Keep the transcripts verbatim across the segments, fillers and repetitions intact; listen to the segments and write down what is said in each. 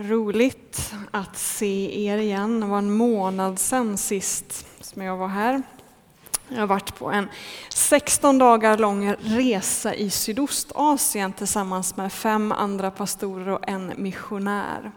Roligt att se er igen. Det var en månad sedan sist som jag var här. Jag har varit på en sexton dagar lång resa i Sydostasien tillsammans med fem andra pastorer och en missionär.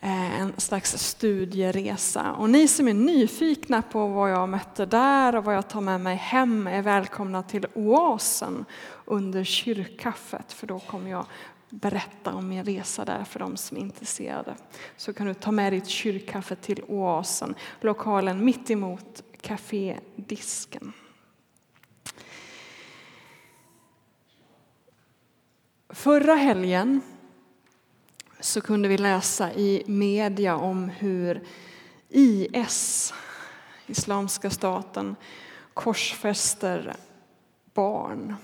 En slags studieresa. Och ni som är nyfikna på vad jag mötte där och vad jag tar med mig hem är välkomna till oasen under kyrkkaffet, för då kommer jag berätta om min resa där för de som är intresserade. Så kan du ta med ditt kyrkkaffe till oasen, lokalen mitt emot kafédisken. Förra helgen så kunde vi läsa i media om hur I S, Islamiska staten, korsfäster barn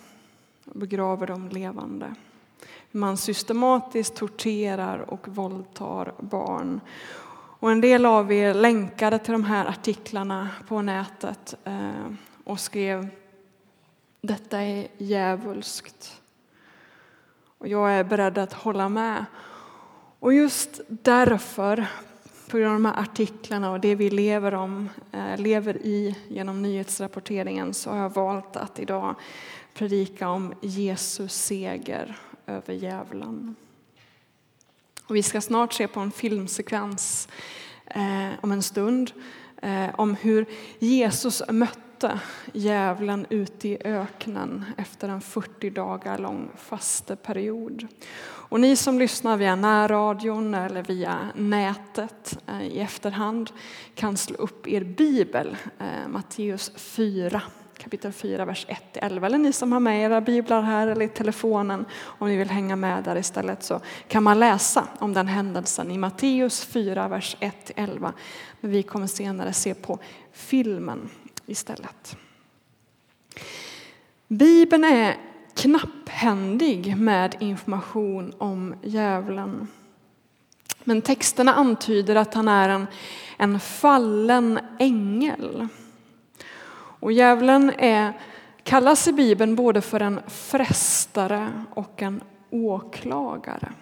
och begraver dem levande. Man systematiskt torterar och våldtar barn. Och en del av er länkade till de här artiklarna på nätet och skrev: detta är djävulskt. Och jag är beredd att hålla med. Och just därför, på grund av de här artiklarna och det vi lever om, lever i genom nyhetsrapporteringen, så har jag valt att idag predika om Jesus seger över djävulen. Och vi ska snart se på en filmsekvens eh, om en stund eh, om hur Jesus mötte djävulen ute i öknen efter en fyrtio dagar lång fasteperiod. Och ni som lyssnar via närradion eller via nätet eh, i efterhand kan slå upp er bibel, eh, Matteus fyra. Kapitel fyra, vers ett till elva. Eller ni som har med era biblar här eller i telefonen, om ni vill hänga med där istället, så kan man läsa om den händelsen i Matteus fyra, vers ett till elva. Men vi kommer senare se på filmen istället. Bibeln är knapphändig med information om djävulen. Men texterna antyder att han är en, en fallen ängel. Och djävulen är, kallas i Bibeln både för en frestare och en åklagare.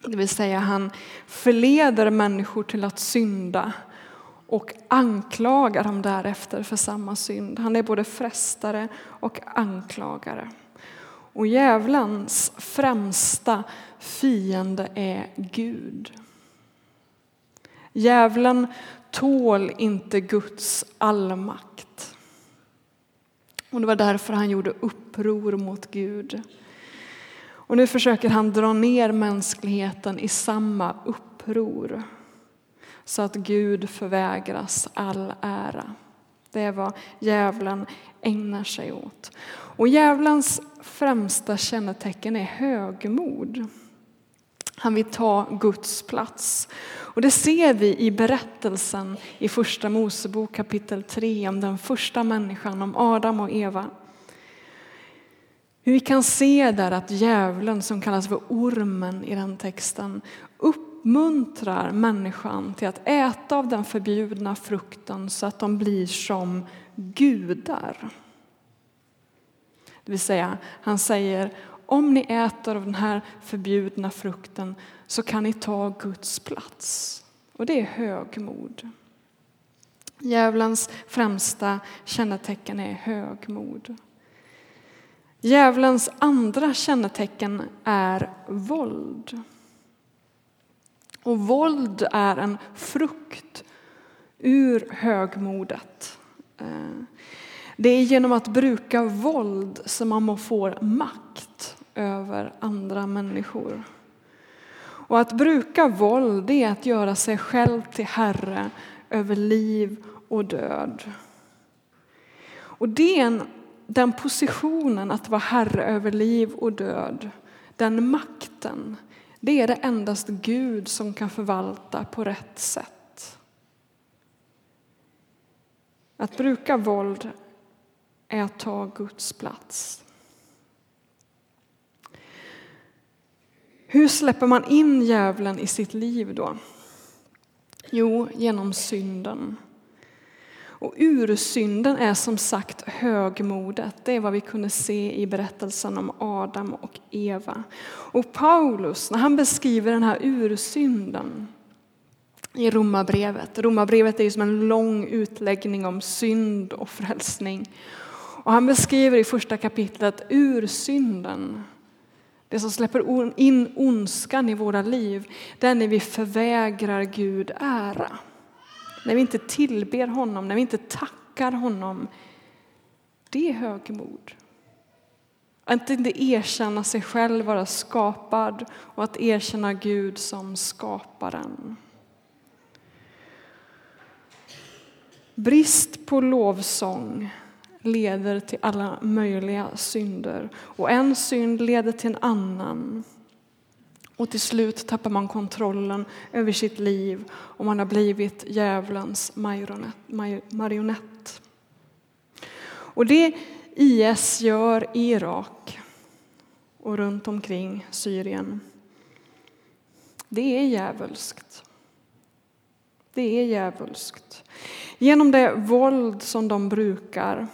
Det vill säga, han förleder människor till att synda och anklagar dem därefter för samma synd. Han är både frestare och anklagare. Och djävulens främsta fiende är Gud. Djävulen tål inte Guds allmakt. Och det var därför han gjorde uppror mot Gud. Och nu försöker han dra ner mänskligheten i samma uppror, så att Gud förvägras all ära. Det är vad djävulen ägnar sig åt. Och djävulens främsta kännetecken är högmod. Han vill ta Guds plats. Och det ser vi i berättelsen i Första Mosebok kapitel tre om den första människan, om Adam och Eva. Hur vi kan se där att djävulen, som kallas för ormen i den texten, uppmuntrar människan till att äta av den förbjudna frukten så att de blir som gudar. Det vill säga, han säger: om ni äter av den här förbjudna frukten så kan ni ta Guds plats. Och det är högmod. Djävulens främsta kännetecken är högmod. Djävulens andra kännetecken är våld. Och våld är en frukt ur högmodet. Det är genom att bruka våld som man får makt över andra människor. Och att bruka våld är att göra sig själv till herre över liv och död. Och den, den positionen, att vara herre över liv och död, den makten, det är det endast Gud som kan förvalta på rätt sätt. Att bruka våld är att ta Guds plats. Hur släpper man in djävulen i sitt liv då? Jo, genom synden. Och ursynden är som sagt högmodet. Det är vad vi kunde se i berättelsen om Adam och Eva. Och Paulus, när han beskriver den här ursynden i Romarbrevet. Romarbrevet är ju som en lång utläggning om synd och frälsning. Och han beskriver i första kapitlet ursynden. Det som släpper in ondskan i våra liv. Det är när vi förvägrar Gud ära. När vi inte tillber honom, när vi inte tackar honom. Det är högmod. Att inte erkänna sig själv vara skapad och att erkänna Gud som skaparen. Brist på lovsång leder till alla möjliga synder. Och en synd leder till en annan. Och till slut tappar man kontrollen över sitt liv och man har blivit djävulens marionett. Och det I S gör i Irak och runt omkring Syrien, det är djävulskt. Det är djävulskt. Genom det våld som de brukar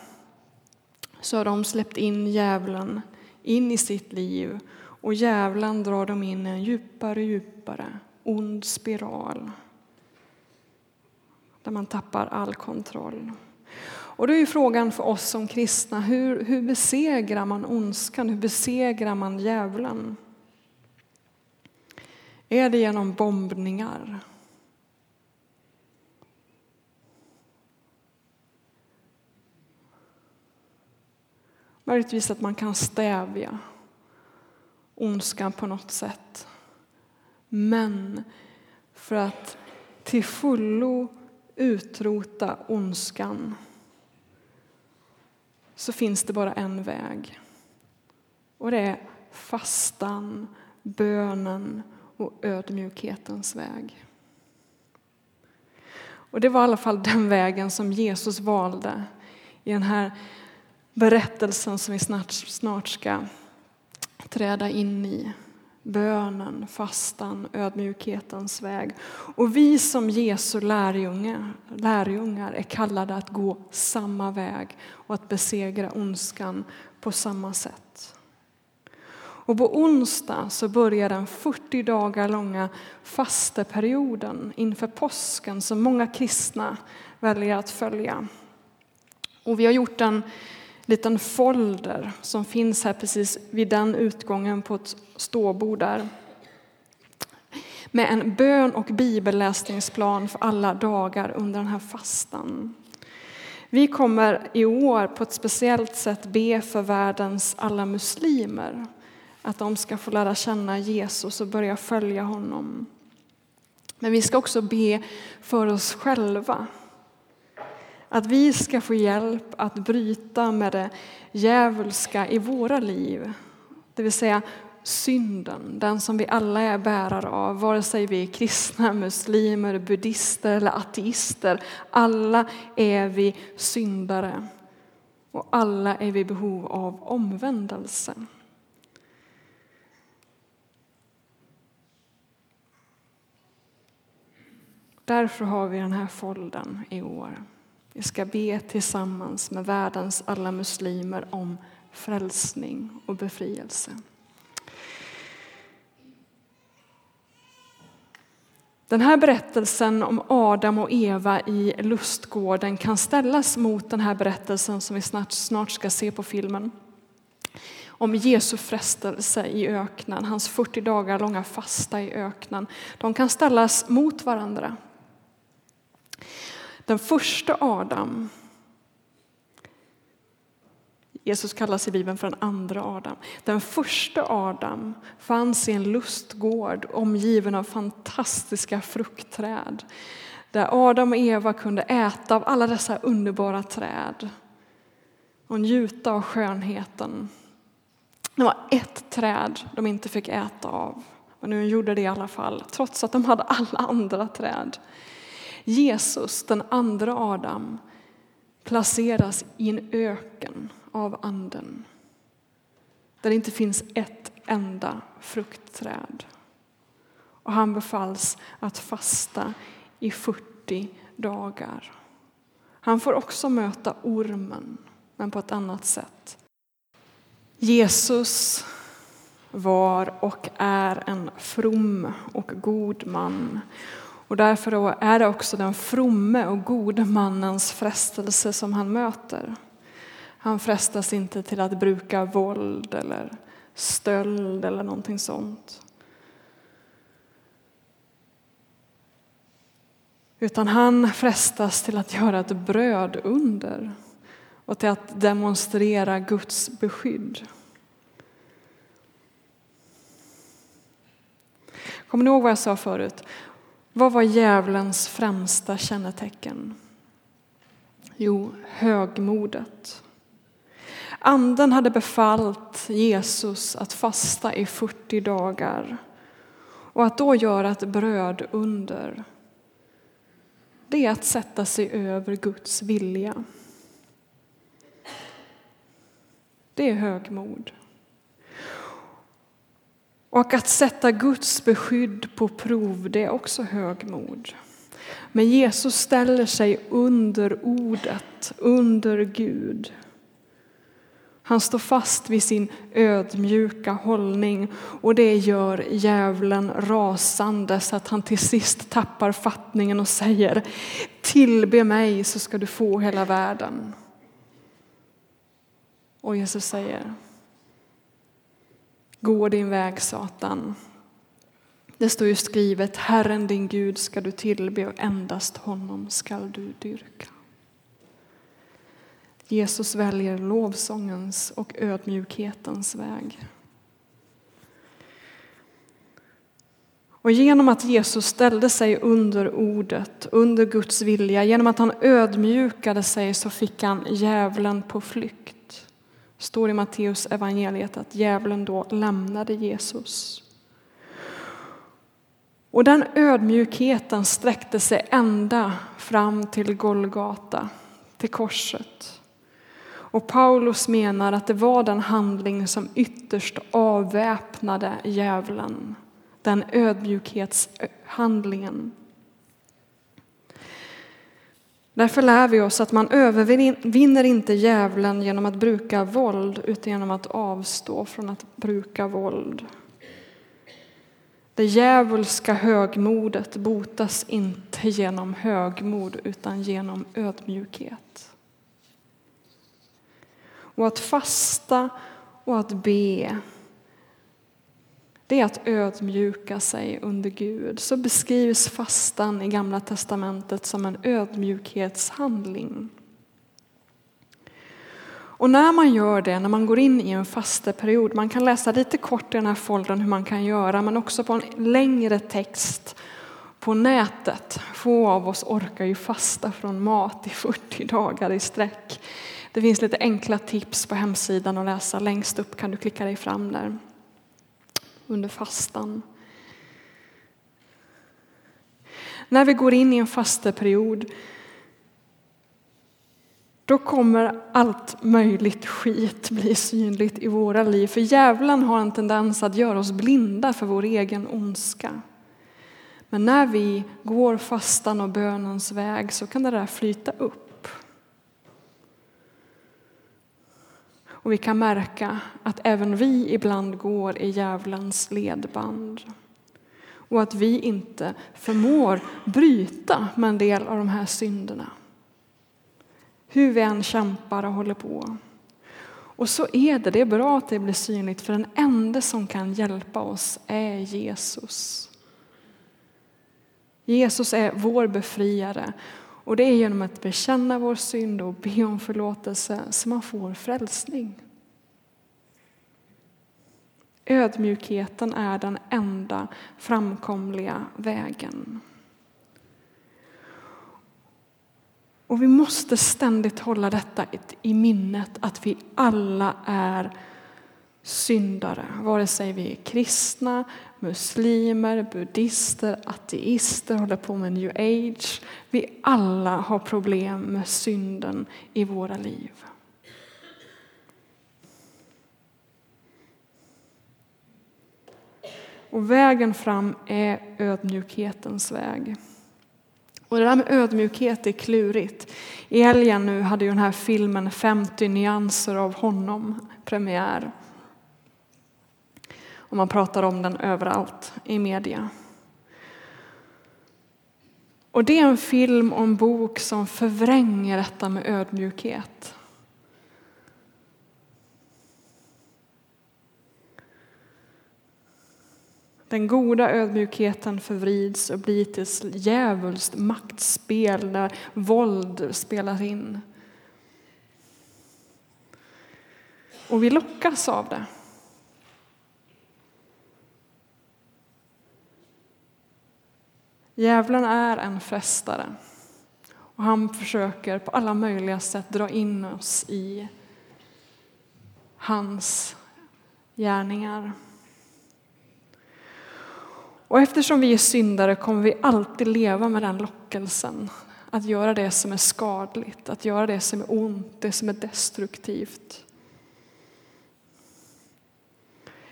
så har de släppt in djävulen in i sitt liv. Och djävulen drar dem in i en djupare och djupare ond spiral. Där man tappar all kontroll. Och då är ju frågan för oss som kristna. Hur, hur besegrar man ondskan? Hur besegrar man djävulen? Är det genom bombningar? Möjligtvis att man kan stävja ondskan på något sätt. Men för att till fullo utrota ondskan så finns det bara en väg. Och det är fastan, bönen och ödmjukhetens väg. Och det var i alla fall den vägen som Jesus valde i den här berättelsen som vi snart, snart ska träda in i. Bönen, fastan, ödmjukhetens väg. Och vi som Jesu lärjungar, lärjungar är kallade att gå samma väg och att besegra ondskan på samma sätt. Och på onsdag så börjar den fyrtio dagar långa fasteperioden inför påsken som många kristna väljer att följa. Och vi har gjort en liten folder som finns här precis vid den utgången på ett ståbord där. Med en bön- och bibelläsningsplan för alla dagar under den här fastan. Vi kommer i år på ett speciellt sätt be för världens alla muslimer. Att de ska få lära känna Jesus och börja följa honom. Men vi ska också be för oss själva. Att vi ska få hjälp att bryta med det djävulska i våra liv. Det vill säga synden, den som vi alla är bärare av. Vare sig vi är kristna, muslimer, buddhister eller ateister. Alla är vi syndare. Och alla är vi i behov av omvändelse. Därför har vi den här folden i år. Vi ska be tillsammans med världens alla muslimer om frälsning och befrielse. Den här berättelsen om Adam och Eva i lustgården kan ställas mot den här berättelsen som vi snart, snart ska se på filmen. Om Jesu frestelse i öknen, hans fyrtio dagar långa fasta i öknen. De kan ställas mot varandra. Den första Adam, Jesus kallas i Bibeln för den andra Adam. Den första Adam fanns i en lustgård omgiven av fantastiska fruktträd. Där Adam och Eva kunde äta av alla dessa underbara träd. Och njuta av skönheten. Det var ett träd de inte fick äta av. Men nu gjorde det i alla fall, trots att de hade alla andra träd. Jesus, den andra Adam, placeras i en öken av anden. Där det inte finns ett enda fruktträd. Och han befalls att fasta i fyrtio dagar. Han får också möta ormen, men på ett annat sätt. Jesus var och är en from och god man. Och därför är det också den fromme och gode mannens frestelse som han möter. Han frestas inte till att bruka våld eller stöld eller någonting sånt. Utan han frestas till att göra ett bröd under och till att demonstrera Guds beskydd. Kommer ni ihåg vad jag sa förut? Vad var djävulens främsta kännetecken? Jo, högmodet. Anden hade befallt Jesus att fasta i fyrtio dagar. Och att då göra ett bröd under. Det är att sätta sig över Guds vilja. Det är högmod. Och att sätta Guds beskydd på prov, det är också högmod. Men Jesus ställer sig under ordet, under Gud. Han står fast vid sin ödmjuka hållning och det gör djävulen rasande så att han till sist tappar fattningen och säger: tillbe mig så ska du få hela världen. Och Jesus säger: gå din väg, Satan. Det står ju skrivet: Herren din Gud ska du tillbe och endast honom ska du dyrka. Jesus väljer lovsångens och ödmjukhetens väg. Och genom att Jesus ställde sig under ordet, under Guds vilja, genom att han ödmjukade sig så fick han djävulen på flykt. Står i Matteus evangeliet att djävulen då lämnade Jesus. Och den ödmjukheten sträckte sig ända fram till Golgata, till korset. Och Paulus menar att det var den handling som ytterst avväpnade djävulen. Den ödmjukhetshandlingen. Därför lär vi oss att man övervinner inte djävulen genom att bruka våld utan genom att avstå från att bruka våld. Det djävulska högmodet botas inte genom högmod utan genom ödmjukhet. Och att fasta och att be, det är att ödmjuka sig under Gud. Så beskrivs fastan i Gamla testamentet som en ödmjukhetshandling. Och när man gör det, när man går in i en fasteperiod, man kan läsa lite kort i den här foldern hur man kan göra, men också på en längre text på nätet. Få av oss orkar ju fasta från mat i fyrtio dagar i sträck. Det finns lite enkla tips på hemsidan att läsa. Längst upp kan du klicka dig fram där. Under fastan. När vi går in i en fasteperiod, då kommer allt möjligt skit bli synligt i våra liv. För djävulen har en tendens att göra oss blinda för vår egen ondska. Men när vi går fastan och bönens väg så kan det där flyta upp. Och vi kan märka att även vi ibland går i djävulens ledband. Och att vi inte förmår bryta med en del av de här synderna. Hur vi än kämpar och håller på. Och så är det, det är bra att det blir synligt. För den enda som kan hjälpa oss är Jesus. Jesus är vår befriare. Och det är genom att bekänna vår synd och be om förlåtelse som man får frälsning. Ödmjukheten är den enda framkomliga vägen. Och vi måste ständigt hålla detta i minnet att vi alla är syndare, vare sig vi är kristna, muslimer, buddister, ateister, håller på med new age. Vi alla har problem med synden i våra liv. Och vägen fram är ödmjukhetens väg. Och det där med ödmjukhet är klurigt. I helgen nu hade ju den här filmen femtio nyanser av honom premiär. Och man pratar om den överallt i media. Och det är en film och en bok som förvränger detta med ödmjukhet. Den goda ödmjukheten förvrids och blir till djävulskt maktspel där våld spelar in. Och vi lockas av det. Djävulen är en frestare. Och han försöker på alla möjliga sätt dra in oss i hans gärningar. Och eftersom vi är syndare kommer vi alltid leva med den lockelsen. Att göra det som är skadligt, att göra det som är ont, det som är destruktivt.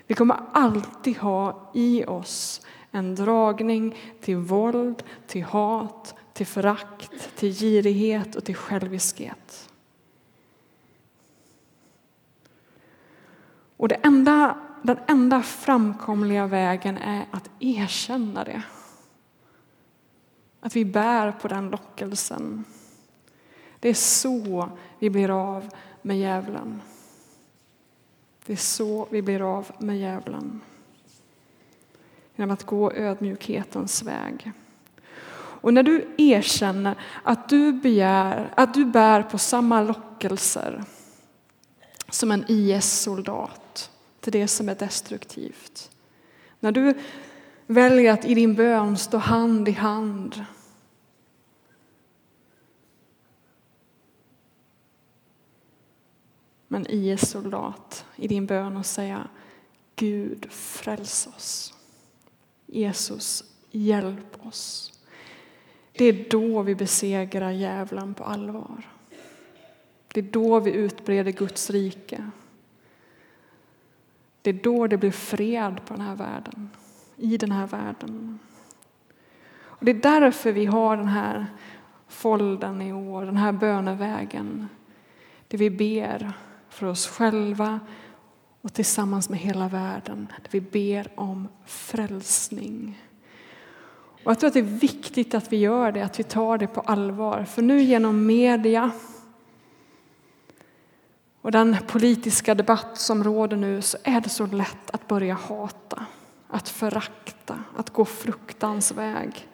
Vi kommer alltid ha i oss en dragning till våld, till hat, till förakt, till girighet och till själviskhet. Och det enda Den enda framkomliga vägen är att erkänna det. Att vi bär på den lockelsen. Det är så vi blir av med djävulen. Det är så vi blir av med djävulen. Genom att gå ödmjukhetens väg. Och när du erkänner att du, begär, att du bär på samma lockelser som en I S-soldat. Till det som är destruktivt. När du väljer att i din bön stå hand i hand. Men I S-soldat i din bön och säga: Gud, fräls oss. Jesus, hjälp oss. Det är då vi besegrar djävulen på allvar. Det är då vi utbreder Guds rike. Det är då det blir fred på den här världen, i den här världen. Och det är därför vi har den här folden i år, den här bönevägen. Där vi ber för oss själva och tillsammans med hela världen. Där vi ber om frälsning. Och jag tror att det är viktigt att vi gör det, att vi tar det på allvar. För nu genom media och den politiska debatt som råder nu så är det så lätt att börja hata, att förakta, att gå fruktans väg.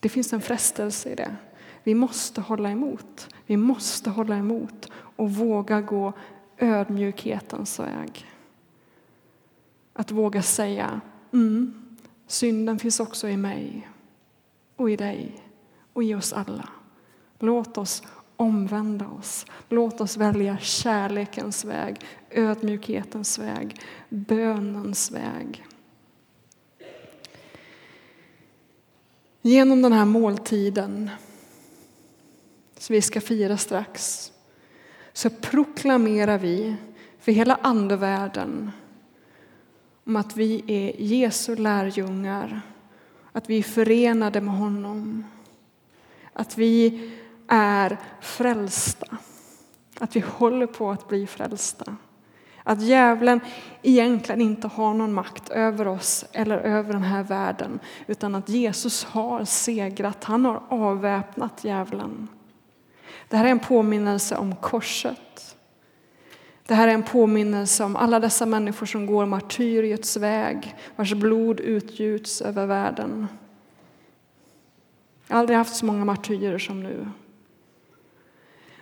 Det finns en frestelse i det. Vi måste hålla emot. Vi måste hålla emot och våga gå ödmjukhetens väg. Att våga säga, mm, synden finns också i mig och i dig och i oss alla. Låt oss omvända oss. Låt oss välja kärlekens väg, ödmjukhetens väg, bönens väg. Genom den här måltiden som vi ska fira strax så proklamerar vi för hela andevärlden om att vi är Jesu lärjungar, att vi är förenade med honom, att vi är frälsta. Att vi håller på att bli frälsta. Att djävulen egentligen inte har någon makt över oss eller över den här världen. Utan att Jesus har segrat. Han har avväpnat djävulen. Det här är en påminnelse om korset. Det här är en påminnelse om alla dessa människor som går martyriets väg. Vars blod utgjuts över världen. Jag har aldrig haft så många martyrer som nu.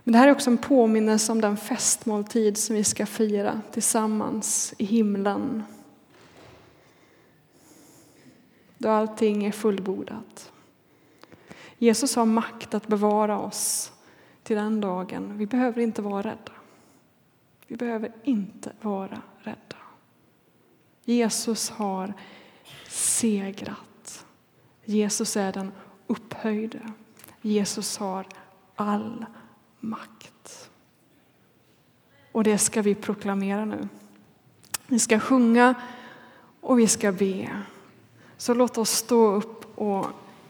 Men det här är också en påminnelse om den festmåltid som vi ska fira tillsammans i himlen. Då allting är fullbordat. Jesus har makt att bevara oss till den dagen. Vi behöver inte vara rädda. Vi behöver inte vara rädda. Jesus har segrat. Jesus är den upphöjde. Jesus har all makt. Och det ska vi proklamera nu. Vi ska sjunga och vi ska be. Så låt oss stå upp och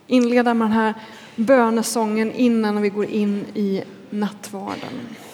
inleda med den här bönesången innan vi går in i nattvarden.